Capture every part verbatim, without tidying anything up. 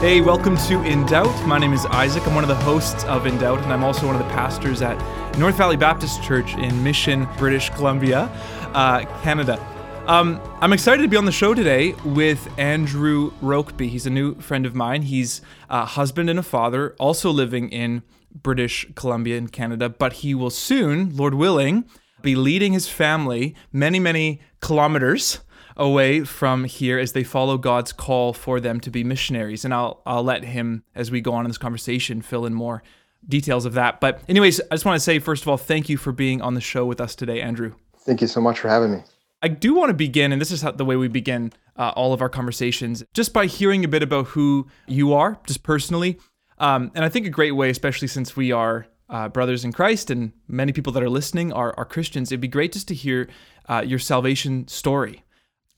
Hey, welcome to INDOUBT. My name is Isaac. I'm one of the hosts of INDOUBT, and I'm also one of the pastors at North Valley Baptist Church in Mission, British Columbia, uh, Canada. Um, I'm excited to be on the show today with Andrew Rokeby. He's a new friend of mine. He's a husband and a father, also living in British Columbia in Canada, but he will soon, Lord willing, be leading his family many, many kilometers away from here as they follow God's call for them to be missionaries. And I'll I'll let him, as we go on in this conversation, fill in more details of that. But anyways, I just want to say, first of all, thank you for being on the show with us today, Andrew. Thank you so much for having me. I do want to begin, and this is how, the way we begin uh, all of our conversations, just by hearing a bit about who you are, just personally. Um, and I think a great way, especially since we are Uh, brothers in Christ, and many people that are listening are, are Christians, it'd be great just to hear uh, your salvation story.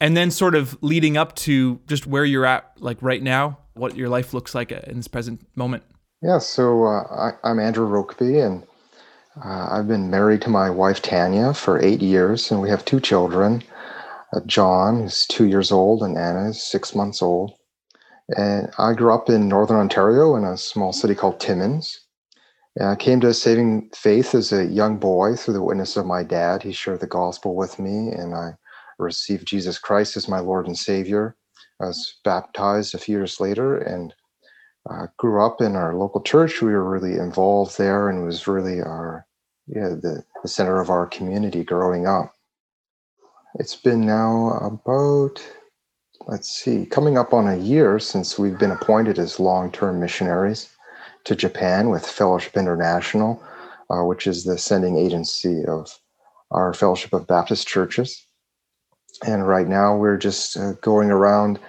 And then sort of leading up to just where you're at, like right now, what your life looks like in this present moment. Yeah, so uh, I, I'm Andrew Rokeby, and uh, I've been married to my wife, Tanya, for eight years, and we have two children. Uh, John is two years old, and Anna is six months old. And I grew up in Northern Ontario in a small city called Timmins. And I came to saving faith as a young boy through the witness of my dad. He shared the gospel with me, and I received Jesus Christ as my Lord and Savior. I was baptized a few years later and uh, grew up in our local church. We were really involved there, and it was really our yeah the, the center of our community growing up. It's been now about, let's see, coming up on a year since we've been appointed as long-term missionaries to Japan with Fellowship International, uh, which is the sending agency of our Fellowship of Baptist Churches. And right now we're just uh, going around,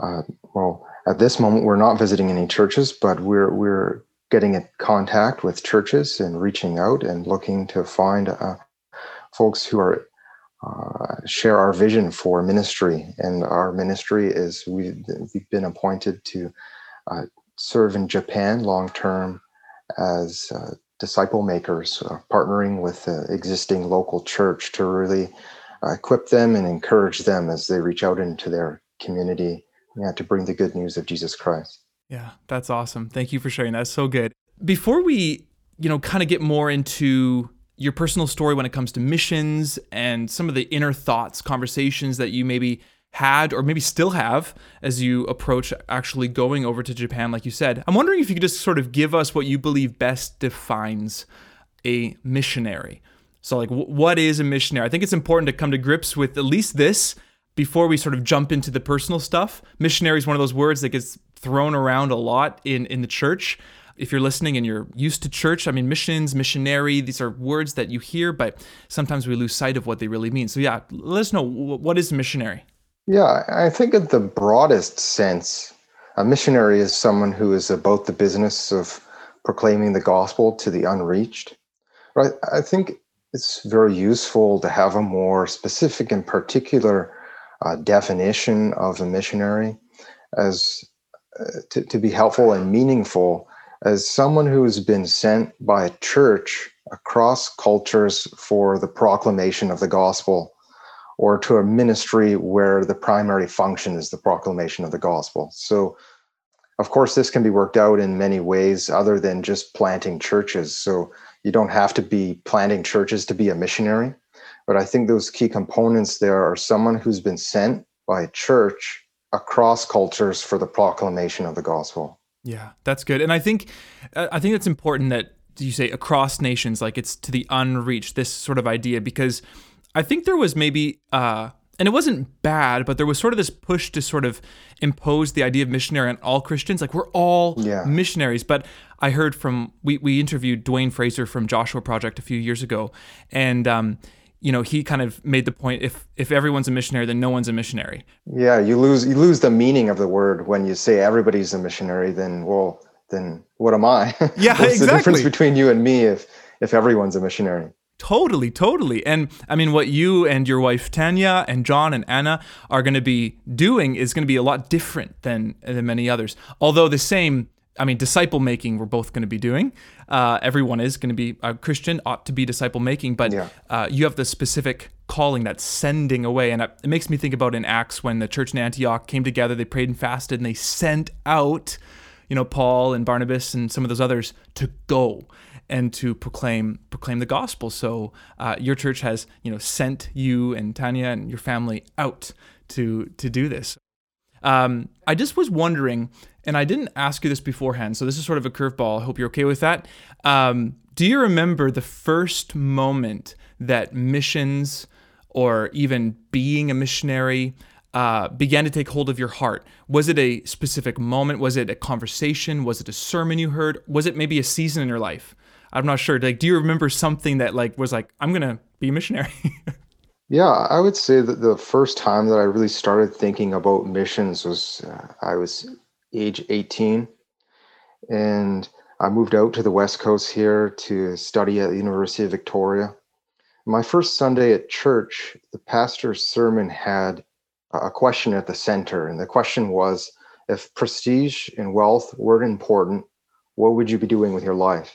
uh, well, at this moment we're not visiting any churches, but we're we're getting in contact with churches and reaching out and looking to find uh, folks who are uh, share our vision for ministry. And our ministry is we've, we've been appointed to uh, serve in Japan long-term as uh, disciple makers, uh, partnering with the existing local church to really uh, equip them and encourage them as they reach out into their community yeah, to bring the good news of Jesus Christ. Yeah, that's awesome. Thank you for sharing. That's so good. Before we, you know, kind of get more into your personal story when it comes to missions and some of the inner thoughts, conversations that you maybe had or maybe still have as you approach actually going over to Japan, like you said. I'm wondering if you could just sort of give us what you believe best defines a missionary. So like, w- what is a missionary? I think it's important to come to grips with at least this before we sort of jump into the personal stuff. Missionary is one of those words that gets thrown around a lot in, in the church. If you're listening and you're used to church, I mean, missions, missionary, these are words that you hear, but sometimes we lose sight of what they really mean. So yeah, let us know, w- what is missionary? Yeah, I think in the broadest sense, a missionary is someone who is about the business of proclaiming the gospel to the unreached. But I think it's very useful to have a more specific and particular uh, definition of a missionary as uh, to, to be helpful and meaningful as someone who has been sent by a church across cultures for the proclamation of the gospel, or to a ministry where the primary function is the proclamation of the gospel. So, of course, this can be worked out in many ways other than just planting churches. So you don't have to be planting churches to be a missionary. But I think those key components there are someone who's been sent by a church across cultures for the proclamation of the gospel. Yeah, that's good. And I think I think that's important that you say across nations, like it's to the unreached, this sort of idea, because I think there was maybe, uh, and it wasn't bad, but there was sort of this push to sort of impose the idea of missionary on all Christians. Like we're all yeah. missionaries. But I heard from, we, we interviewed Dwayne Fraser from Joshua Project a few years ago. And, um, you know, he kind of made the point, if if everyone's a missionary, then no one's a missionary. Yeah, you lose you lose the meaning of the word when you say everybody's a missionary, then well, then what am I? Yeah, What's exactly. the difference between you and me if if everyone's a missionary? Totally, totally. And I mean, what you and your wife, Tanya, and John and Anna are going to be doing is going to be a lot different than, than many others. Although the same, I mean, disciple making, we're both going to be doing. Uh, everyone is going to be a Christian, ought to be disciple making, but yeah. uh, you have the specific calling, that sending away. And it makes me think about in Acts when the church in Antioch came together, they prayed and fasted, and they sent out, you know, Paul and Barnabas and some of those others to go and to proclaim proclaim the gospel. So uh, your church has, you know, sent you and Tanya and your family out to to do this. Um, I just was wondering, and I didn't ask you this beforehand, so this is sort of a curveball. I hope you're okay with that. Um, do you remember the first moment that missions or even being a missionary Uh, began to take hold of your heart? Was it a specific moment? Was it a conversation? Was it a sermon you heard? Was it maybe a season in your life? I'm not sure. Like, do you remember something that like was like, I'm going to be a missionary? Yeah, I would say that the first time that I really started thinking about missions was uh, I was age eighteen, and I moved out to the West Coast here to study at the University of Victoria. My first Sunday at church, the pastor's sermon had a question at the center. And the question was, if prestige and wealth were important, what would you be doing with your life?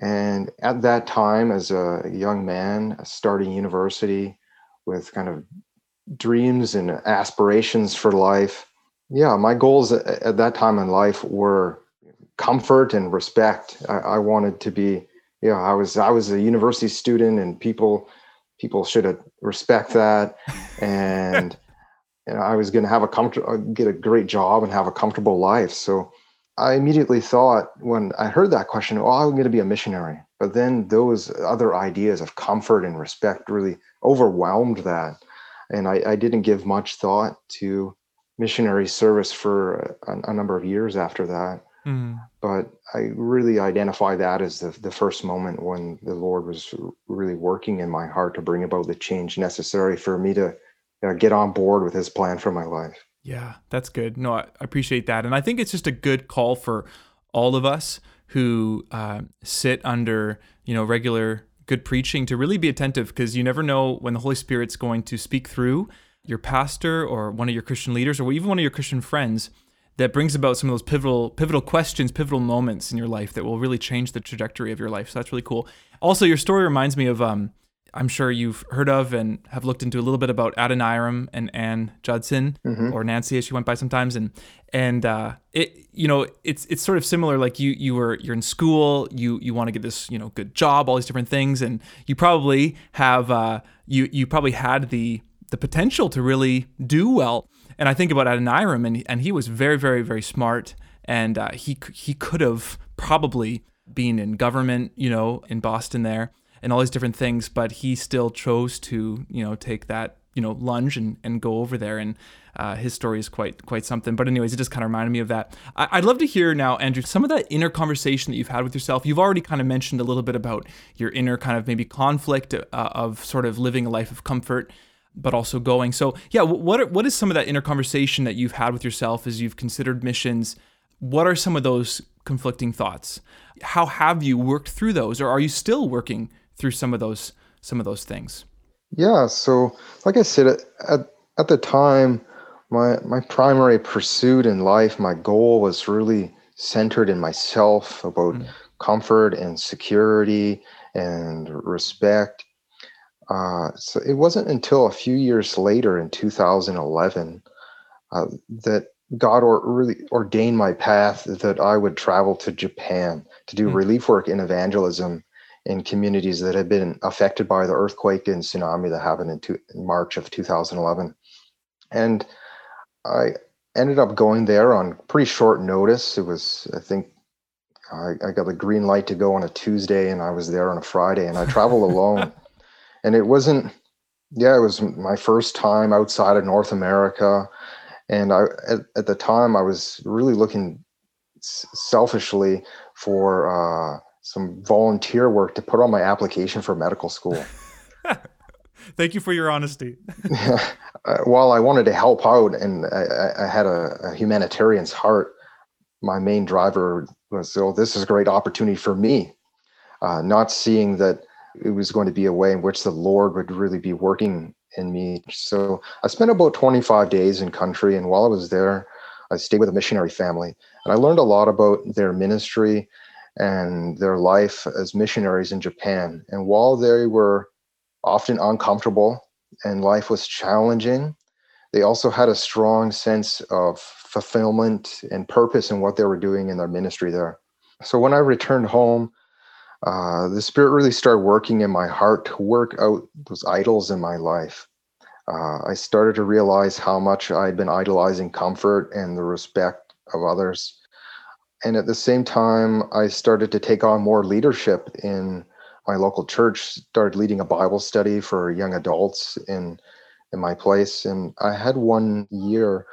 And at that time, as a young man starting university with kind of dreams and aspirations for life, yeah, my goals at that time in life were comfort and respect. I, I wanted to be, yeah, I was I was a university student, and people People should respect that, and you know, I was going to have a comfort, get a great job, and have a comfortable life. So I immediately thought, when I heard that question, "Oh, I'm going to be a missionary." But then those other ideas of comfort and respect really overwhelmed that, and I, I didn't give much thought to missionary service for a, a number of years after that. Mm. But I really identify that as the, the first moment when the Lord was really working in my heart to bring about the change necessary for me to, you know, get on board with his plan for my life. Yeah, that's good. No, I appreciate that. And I think it's just a good call for all of us who uh, sit under, you know, regular good preaching to really be attentive, because you never know when the Holy Spirit's going to speak through your pastor or one of your Christian leaders or even one of your Christian friends that brings about some of those pivotal pivotal questions, pivotal moments in your life that will really change the trajectory of your life. So that's really cool. Also, your story reminds me of, um, I'm sure you've heard of and have looked into a little bit about Adoniram and Ann Judson, mm-hmm. or Nancy as she went by sometimes. And and uh, it, you know, it's it's sort of similar. Like you you were you're in school, you you want to get this, you know, good job, all these different things, and you probably have uh, you you probably had the the potential to really do well. And I think about Adoniram, and and he was very, very, very smart, and uh, he he could have probably been in government, you know, in Boston there, and all these different things, but he still chose to, you know, take that, you know, lunge and, and go over there, and uh, his story is quite quite something. But anyways, it just kind of reminded me of that. I, I'd love to hear now, Andrew, some of that inner conversation that you've had with yourself. You've already kind of mentioned a little bit about your inner kind of maybe conflict uh, of sort of living a life of comfort, but also going. So yeah, what are, what is some of that inner conversation that you've had with yourself as you've considered missions? What are some of those conflicting thoughts? How have you worked through those, or are you still working through some of those some of those things? Yeah, so like I said, at at the time, my my primary pursuit in life, my goal was really centered in myself about mm. comfort and security and respect. Uh, so it wasn't until a few years later in two thousand eleven uh, that God or, really ordained my path that I would travel to Japan to do mm-hmm. relief work and evangelism in communities that had been affected by the earthquake and tsunami that happened in, two, in March of two thousand eleven. And I ended up going there on pretty short notice. It was, I think, I, I got the green light to go on a Tuesday, and I was there on a Friday, and I traveled alone. And it wasn't, yeah, it was my first time outside of North America. And I, at, at the time, I was really looking s- selfishly for uh, some volunteer work to put on my application for medical school. Thank you for your honesty. Yeah. Uh, while I wanted to help out, and I, I had a, a humanitarian's heart, my main driver was, oh, this is a great opportunity for me, uh, not seeing that it was going to be a way in which the Lord would really be working in me. So I spent about twenty-five days in country, and while I was there, I stayed with a missionary family, and I learned a lot about their ministry and their life as missionaries in Japan. And while they were often uncomfortable and life was challenging, they also had a strong sense of fulfillment and purpose in what they were doing in their ministry there. So when I returned home, uh, the Spirit really started working in my heart to work out those idols in my life. Uh, I started to realize how much I'd been idolizing comfort and the respect of others. And at the same time, I started to take on more leadership in my local church, started leading a Bible study for young adults in in my place. And I had one year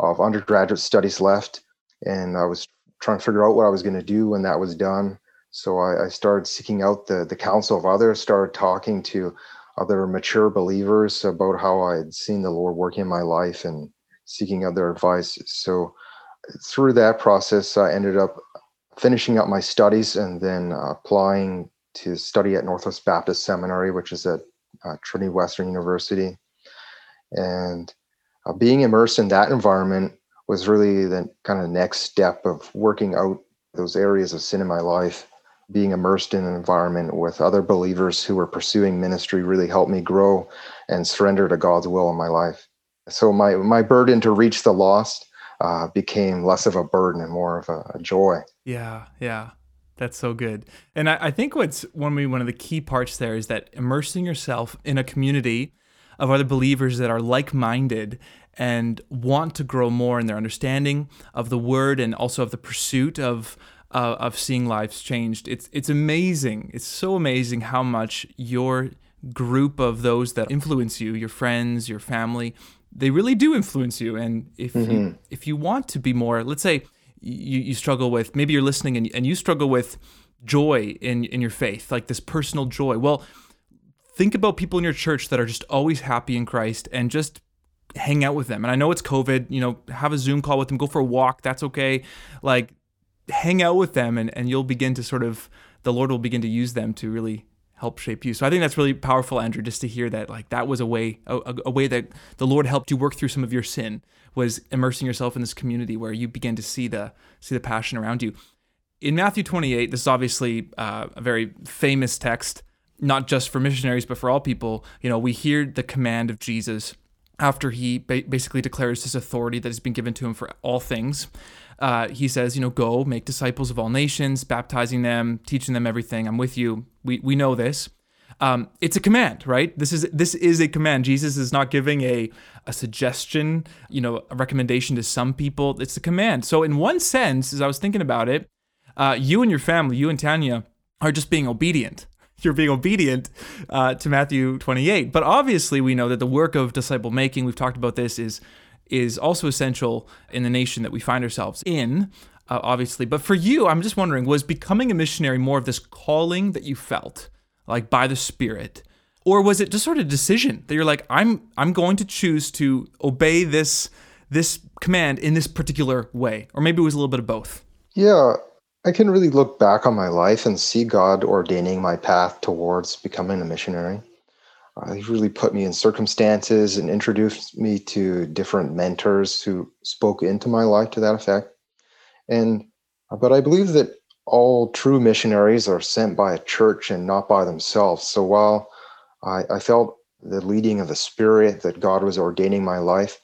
of undergraduate studies left, and I was trying to figure out what I was going to do when that was done. So I, I started seeking out the, the counsel of others, started talking to other mature believers about how I had seen the Lord working in my life and seeking other advice. So through that process, I ended up finishing up my studies and then applying to study at Northwest Baptist Seminary, which is at uh, Trinity Western University. And uh, being immersed in that environment was really the kind of next step of working out those areas of sin in my life. Being immersed in an environment with other believers who were pursuing ministry really helped me grow and surrender to God's will in my life. So my my burden to reach the lost uh, became less of a burden and more of a, a joy. Yeah, yeah. That's so good. And I, I think what's one of the key parts there is that immersing yourself in a community of other believers that are like-minded and want to grow more in their understanding of the Word and also of the pursuit of Uh, of seeing lives changed. It's it's amazing. It's so amazing how much your group of those that influence you, your friends, your family, they really do influence you. And if mm-hmm. you, if you want to be more, let's say you, you struggle with, maybe you're listening and, and you struggle with joy in, in your faith, like this personal joy. Well, think about people in your church that are just always happy in Christ and just hang out with them. And I know it's COVID, you know, have a Zoom call with them, go for a walk. That's okay. Like, hang out with them and, and you'll begin to sort of, the Lord will begin to use them to really help shape you. So I think that's really powerful, Andrew, just to hear that, like, that was a way, a, a way that the Lord helped you work through some of your sin, was immersing yourself in this community where you began to see the, see the passion around you. In Matthew twenty-eight, this is obviously uh, a very famous text, not just for missionaries, but for all people. You know, we hear the command of Jesus after he ba- basically declares his authority that has been given to him for all things. Uh, he says, you know, go make disciples of all nations, baptizing them, teaching them everything. I'm with you. We we know this. Um, it's a command, right? This is this is a command. Jesus is not giving a, a suggestion, you know, a recommendation to some people. It's a command. So in one sense, as I was thinking about it, uh, you and your family, you and Tanya, are just being obedient. You're being obedient uh, to Matthew twenty-eight. But obviously we know that the work of disciple making, we've talked about this, is is also essential in the nation that we find ourselves in, uh, obviously. But for you, I'm just wondering, was becoming a missionary more of this calling that you felt, like by the Spirit? Or was it just sort of a decision that you're like, I'm I'm going to choose to obey this this command in this particular way? Or maybe it was a little bit of both. Yeah. I can really look back on my life and see God ordaining my path towards becoming a missionary. Uh, he really put me in circumstances and introduced me to different mentors who spoke into my life to that effect. And but I believe that all true missionaries are sent by a church and not by themselves. So while I, I felt the leading of the Spirit that God was ordaining my life,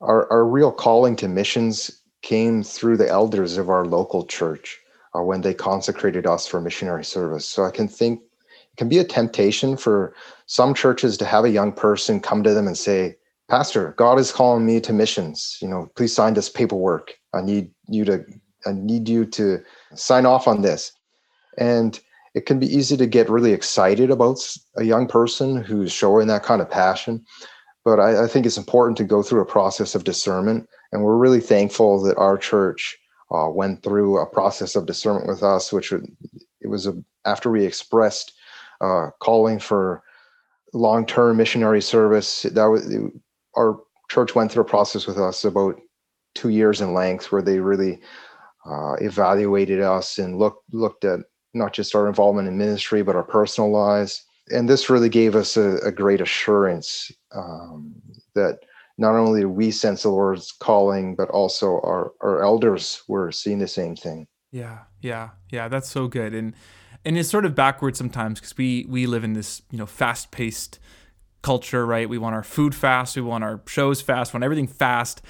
our, our real calling to missions came through the elders of our local church. Uh, when they consecrated us for missionary service. So I can think it can be a temptation for some churches to have a young person come to them and say, Pastor, God is calling me to missions. You know, please sign this paperwork. I need you to, I need you to sign off on this. And it can be easy to get really excited about a young person who's showing that kind of passion. But I, I think it's important to go through a process of discernment. And we're really thankful that our church Uh, went through a process of discernment with us, which it was a, after we expressed uh, calling for long-term missionary service. That was it, our church went through a process with us about two years in length, where they really uh, evaluated us and looked looked at not just our involvement in ministry, but our personal lives. And this really gave us a, a great assurance um, that not only do we sense the Lord's calling, but also our, our elders were seeing the same thing. Yeah, yeah, yeah. That's so good. And and it's sort of backward sometimes because we we live in this, you know, fast-paced culture, right? We want our food fast, we want our shows fast, we want everything fast.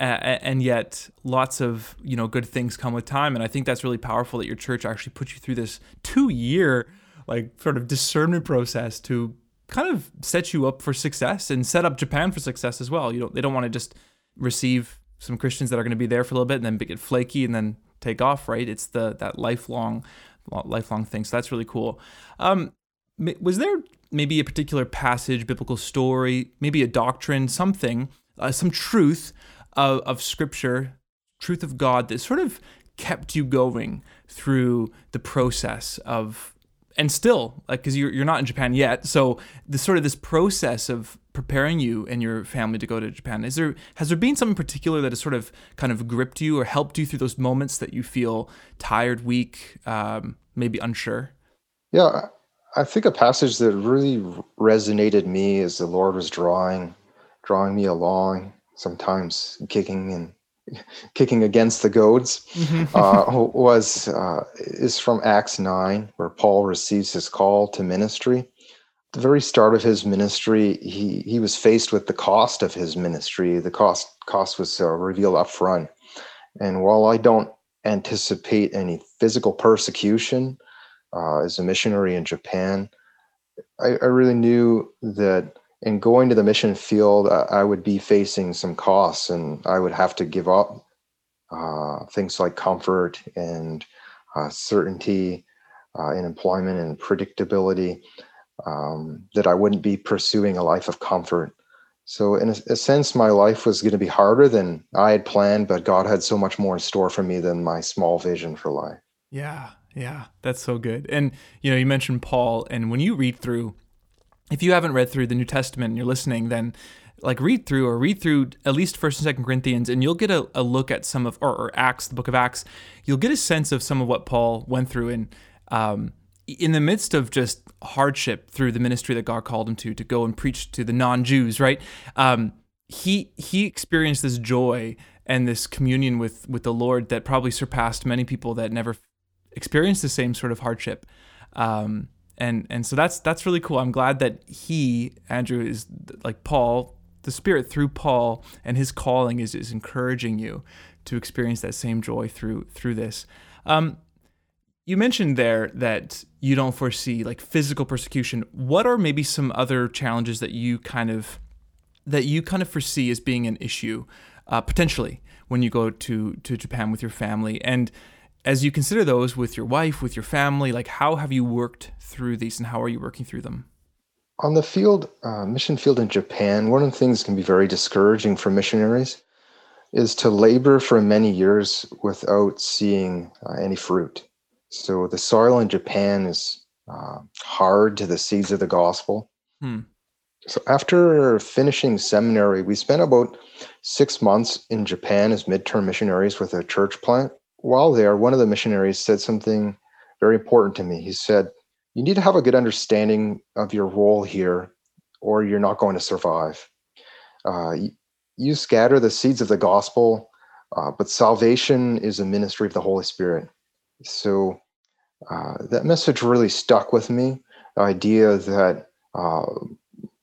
Uh, and yet lots of, you know, good things come with time. And I think that's really powerful that your church actually put you through this two-year like sort of discernment process to kind of set you up for success and set up Japan for success as well. You know, they don't want to just receive some Christians that are going to be there for a little bit and then get flaky and then take off, right? It's the that lifelong lifelong thing. So that's really cool. Um, was there maybe a particular passage, biblical story, maybe a doctrine, something, uh, some truth Of, of Scripture, truth of God that sort of kept you going through the process of, and still, like, because you're you're not in Japan yet, so the sort of this process of preparing you and your family to go to Japan? Is there has there been something particular that has sort of kind of gripped you or helped you through those moments that you feel tired, weak, um, maybe unsure? Yeah, I think a passage that really resonated me is the Lord was drawing, drawing me along. Sometimes kicking and kicking against the goads uh, was uh, is from Acts nine, where Paul receives his call to ministry. At the very start of his ministry, he he was faced with the cost of his ministry. The cost cost was uh, revealed up front. And while I don't anticipate any physical persecution uh, as a missionary in Japan, I, I really knew that. And going to the mission field, I would be facing some costs and I would have to give up uh, things like comfort and uh, certainty uh, in employment and predictability, um, that I wouldn't be pursuing a life of comfort. So in a, a sense, my life was going to be harder than I had planned, but God had so much more in store for me than my small vision for life. Yeah, yeah, that's so good. And, you know, you mentioned Paul, and when you read through, if you haven't read through the New Testament and you're listening, then like read through or read through at least First and Second Corinthians, and you'll get a, a look at some of, or, or Acts, the book of Acts, you'll get a sense of some of what Paul went through and um, in the midst of just hardship through the ministry that God called him to, to go and preach to the non-Jews, right? Um, he he experienced this joy and this communion with, with the Lord that probably surpassed many people that never experienced the same sort of hardship. Um And and so that's that's really cool. I'm glad that he, Andrew, is like Paul, the Spirit through Paul and his calling is, is encouraging you to experience that same joy through through this. Um, you mentioned there that you don't foresee like physical persecution. What are maybe some other challenges that you kind of that you kind of foresee as being an issue uh, potentially when you go to to Japan with your family? And as you consider those with your wife, with your family, like how have you worked through these and how are you working through them? On the field, uh, mission field in Japan, one of the things that can be very discouraging for missionaries is to labor for many years without seeing uh, any fruit. So the soil in Japan is uh, hard to the seeds of the gospel. Hmm. So after finishing seminary, we spent about six months in Japan as midterm missionaries with a church plant. While there, one of the missionaries said something very important to me. He said, "You need to have a good understanding of your role here, or you're not going to survive. Uh, you scatter the seeds of the gospel, uh, but salvation is a ministry of the Holy Spirit." So uh, that message really stuck with me, the idea that uh,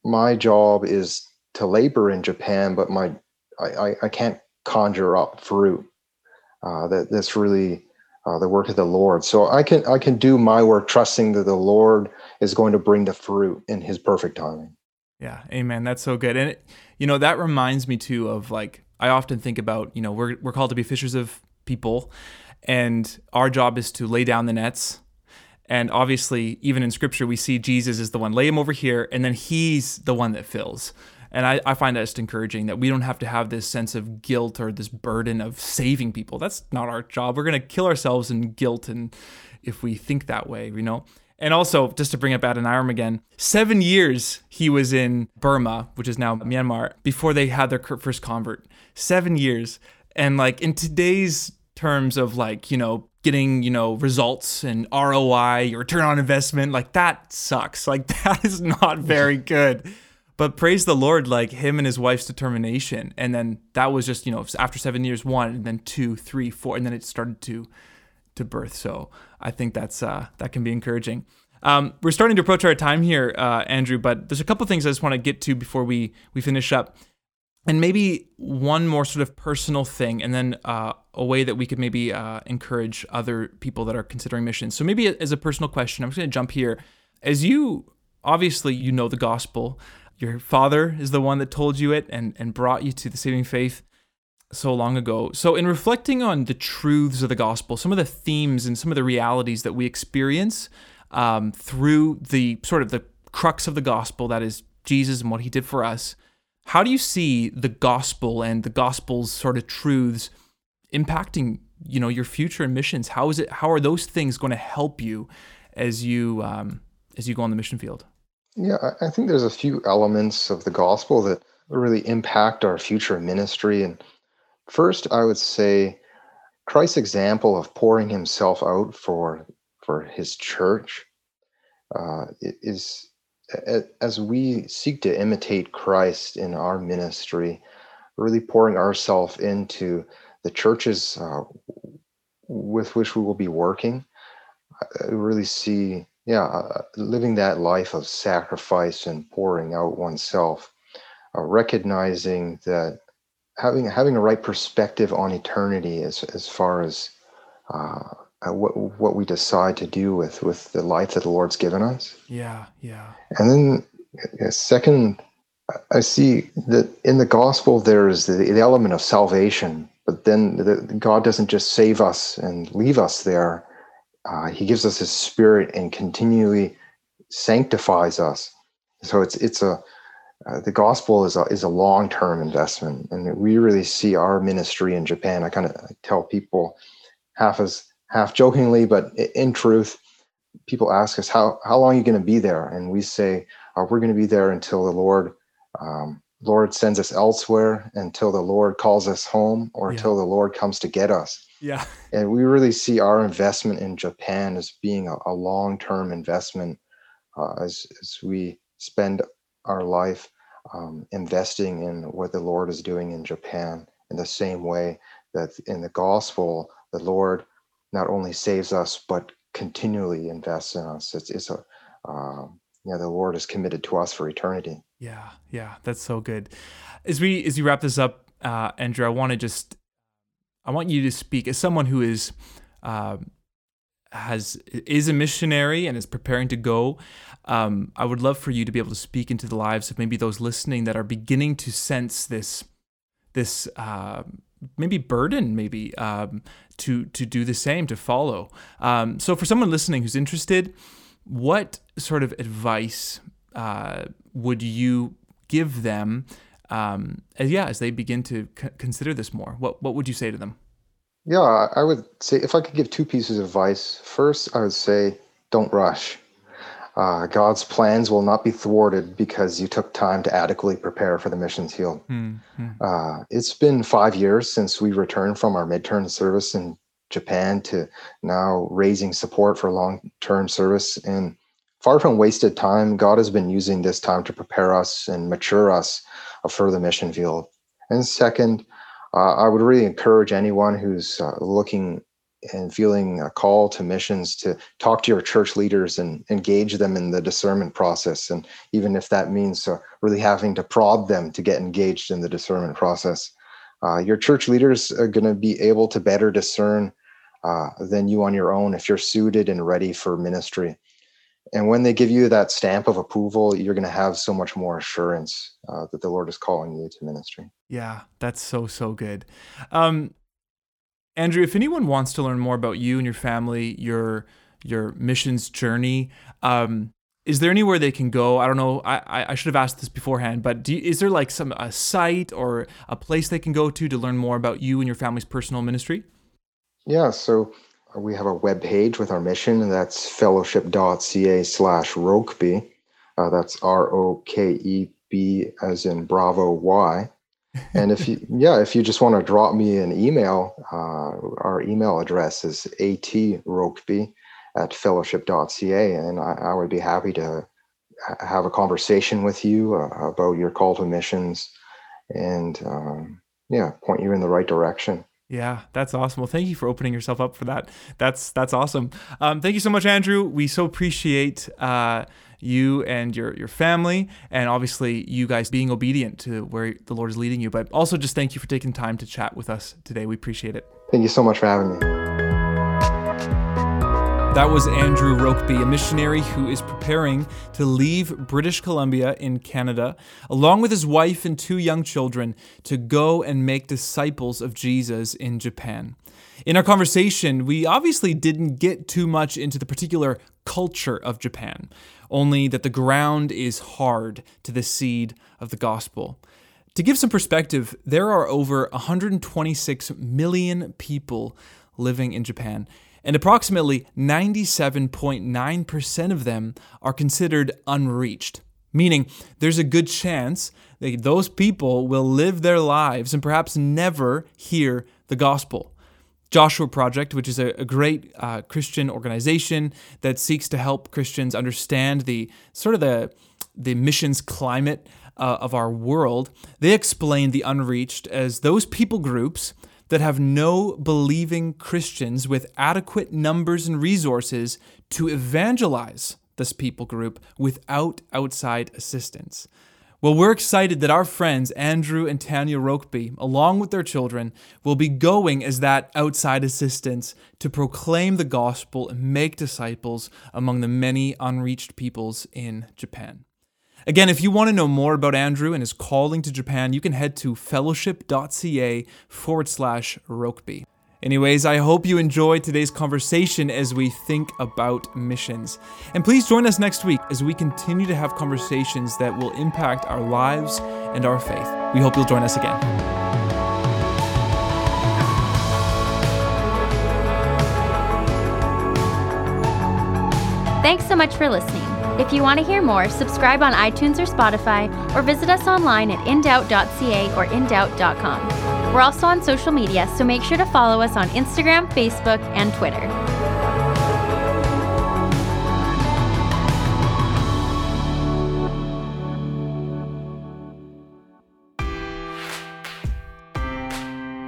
my job is to labor in Japan, but my I, I, I can't conjure up fruit. Uh, that that's really uh, the work of the Lord. So I can I can do my work trusting that the Lord is going to bring the fruit in His perfect timing. Yeah, amen. That's so good. And it, you know, that reminds me too of like I often think about, you know, we're we're called to be fishers of people, and our job is to lay down the nets. And obviously, even in Scripture, we see Jesus is the one lay him over here, and then He's the one that fills. And I, I find that just encouraging that we don't have to have this sense of guilt or this burden of saving people. That's not our job. We're going to kill ourselves in guilt and if we think that way, you know. And also, just to bring up Adoniram again, seven years he was in Burma, which is now Myanmar, before they had their first convert. Seven years. And like in today's terms of like, you know, getting, you know, results and R O I, your return on investment, like that sucks. Like that is not very good. But praise the Lord, like him and his wife's determination. And then that was just, you know, after seven years, one, and then two, three, four, and then it started to to birth. So I think that's uh, that can be encouraging. Um, we're starting to approach our time here, uh, Andrew, but there's a couple things I just want to get to before we, we finish up. And maybe one more sort of personal thing, and then uh, a way that we could maybe uh, encourage other people that are considering missions. So maybe as a personal question, I'm just going to jump here. As you, obviously, you know the gospel. Your father is the one that told you it and, and brought you to the saving faith so long ago. So in reflecting on the truths of the gospel, some of the themes and some of the realities that we experience um, through the sort of the crux of the gospel, that is Jesus and what he did for us, how do you see the gospel and the gospel's sort of truths impacting, you know, your future and missions? How is it? How are those things going to help you as you um, as you go on the mission field? Yeah, I think there's a few elements of the gospel that really impact our future ministry. And first, I would say Christ's example of pouring himself out for for his church uh, is. As we seek to imitate Christ in our ministry, really pouring ourselves into the churches uh, with which we will be working, I really see, yeah, living that life of sacrifice and pouring out oneself, uh, recognizing that having having a right perspective on eternity as as far as uh, Uh, what what we decide to do with, with the life that the Lord's given us. Yeah, yeah. And then uh, second, I see that in the gospel there is the, the element of salvation, but then the, God doesn't just save us and leave us there. Uh, he gives us his spirit and continually sanctifies us. So it's it's a uh, the gospel is a is a long-term investment, and we really see our ministry in Japan. I kind of tell people half as half jokingly, but in truth, people ask us, how, how long are you going to be there? And we say, oh, we're going to be there until the Lord um, Lord sends us elsewhere, until the Lord calls us home, or yeah. until the Lord comes to get us. Yeah. And we really see our investment in Japan as being a, a long-term investment uh, as, as we spend our life um, investing in what the Lord is doing in Japan, in the same way that in the gospel, the Lord not only saves us, but continually invests in us. It's, it's a, um, yeah, the Lord is committed to us for eternity. Yeah, yeah, that's so good. As we, as you wrap this up, uh, Andrew, I want to just, I want you to speak as someone who is, uh, has, is a missionary and is preparing to go. Um, I would love for you to be able to speak into the lives of maybe those listening that are beginning to sense this, this, uh, maybe burden, maybe um, to to do the same, to follow. Um, so for someone listening who's interested, what sort of advice uh, would you give them? Um, as, yeah, as they begin to c- consider this more, what what would you say to them? Yeah, I would say if I could give two pieces of advice. First, I would say don't rush. Uh, God's plans will not be thwarted because you took time to adequately prepare for the missions field. Mm-hmm. Uh, it's been five years since we returned from our midterm service in Japan to now raising support for long-term service. And far from wasted time, God has been using this time to prepare us and mature us for the mission field. And second, uh, I would really encourage anyone who's uh, looking and feeling a call to missions to talk to your church leaders and engage them in the discernment process. And even if that means uh, really having to prod them to get engaged in the discernment process, uh, your church leaders are going to be able to better discern uh, than you on your own if you're suited and ready for ministry. And when they give you that stamp of approval, you're going to have so much more assurance uh, that the Lord is calling you to ministry. Yeah, that's so, so good. Um, Andrew, if anyone wants to learn more about you and your family, your your missions journey, um, is there anywhere they can go? I don't know. I, I should have asked this beforehand, but do you, is there like some a site or a place they can go to to learn more about you and your family's personal ministry? Yeah, so we have a web page with our mission, and that's fellowship.ca slash Rokeby. Uh, that's R O K E B as in Bravo Y. And if you, yeah, if you just want to drop me an email, uh, our email address is A T Rokeby at fellowship dot C A, and I, I would be happy to have a conversation with you uh, about your call to missions and, um, yeah, point you in the right direction. Yeah, that's awesome. Well, thank you for opening yourself up for that. That's that's awesome. Um, thank you so much, Andrew. We so appreciate uh, you and your your family, and obviously you guys being obedient to where the Lord is leading you. But also just thank you for taking time to chat with us today. We appreciate it. Thank you so much for having me. That was Andrew Rokeby, a missionary who is preparing to leave British Columbia in Canada, along with his wife and two young children, to go and make disciples of Jesus in Japan. In our conversation, we obviously didn't get too much into the particular culture of Japan, only that the ground is hard to the seed of the gospel. To give some perspective, there are over one hundred twenty-six million people living in Japan, and approximately ninety-seven point nine percent of them are considered unreached, meaning there's a good chance that those people will live their lives and perhaps never hear the gospel. Joshua Project, which is a, a great uh, Christian organization that seeks to help Christians understand the sort of the, the missions climate uh, of our world, they explain the unreached as those people groups that have no believing Christians with adequate numbers and resources to evangelize this people group without outside assistance. Well, we're excited that our friends Andrew and Tanya Rokeby, along with their children, will be going as that outside assistance to proclaim the gospel and make disciples among the many unreached peoples in Japan. Again, if you want to know more about Andrew and his calling to Japan, you can head to fellowship.ca forward slash Rokeby. Anyways, I hope you enjoyed today's conversation as we think about missions. And please join us next week as we continue to have conversations that will impact our lives and our faith. We hope you'll join us again. Thanks so much for listening. If you want to hear more, subscribe on iTunes or Spotify, or visit us online at indoubt dot C A or indoubt dot com. We're also on social media, so make sure to follow us on Instagram, Facebook, and Twitter.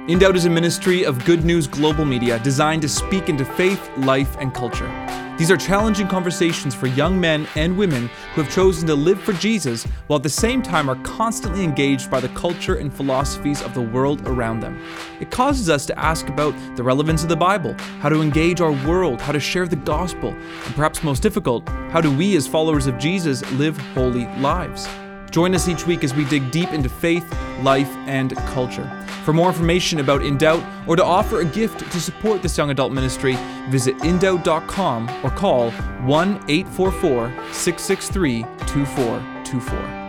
INDOUBT is a ministry of Good News Global Media designed to speak into faith, life, and culture. These are challenging conversations for young men and women who have chosen to live for Jesus while at the same time are constantly engaged by the culture and philosophies of the world around them. It causes us to ask about the relevance of the Bible, how to engage our world, how to share the gospel, and perhaps most difficult, how do we as followers of Jesus live holy lives? Join us each week as we dig deep into faith, life, and culture. For more information about INDOUBT or to offer a gift to support this young adult ministry, visit indoubt dot com or call one eight four four, six six three, two four two four.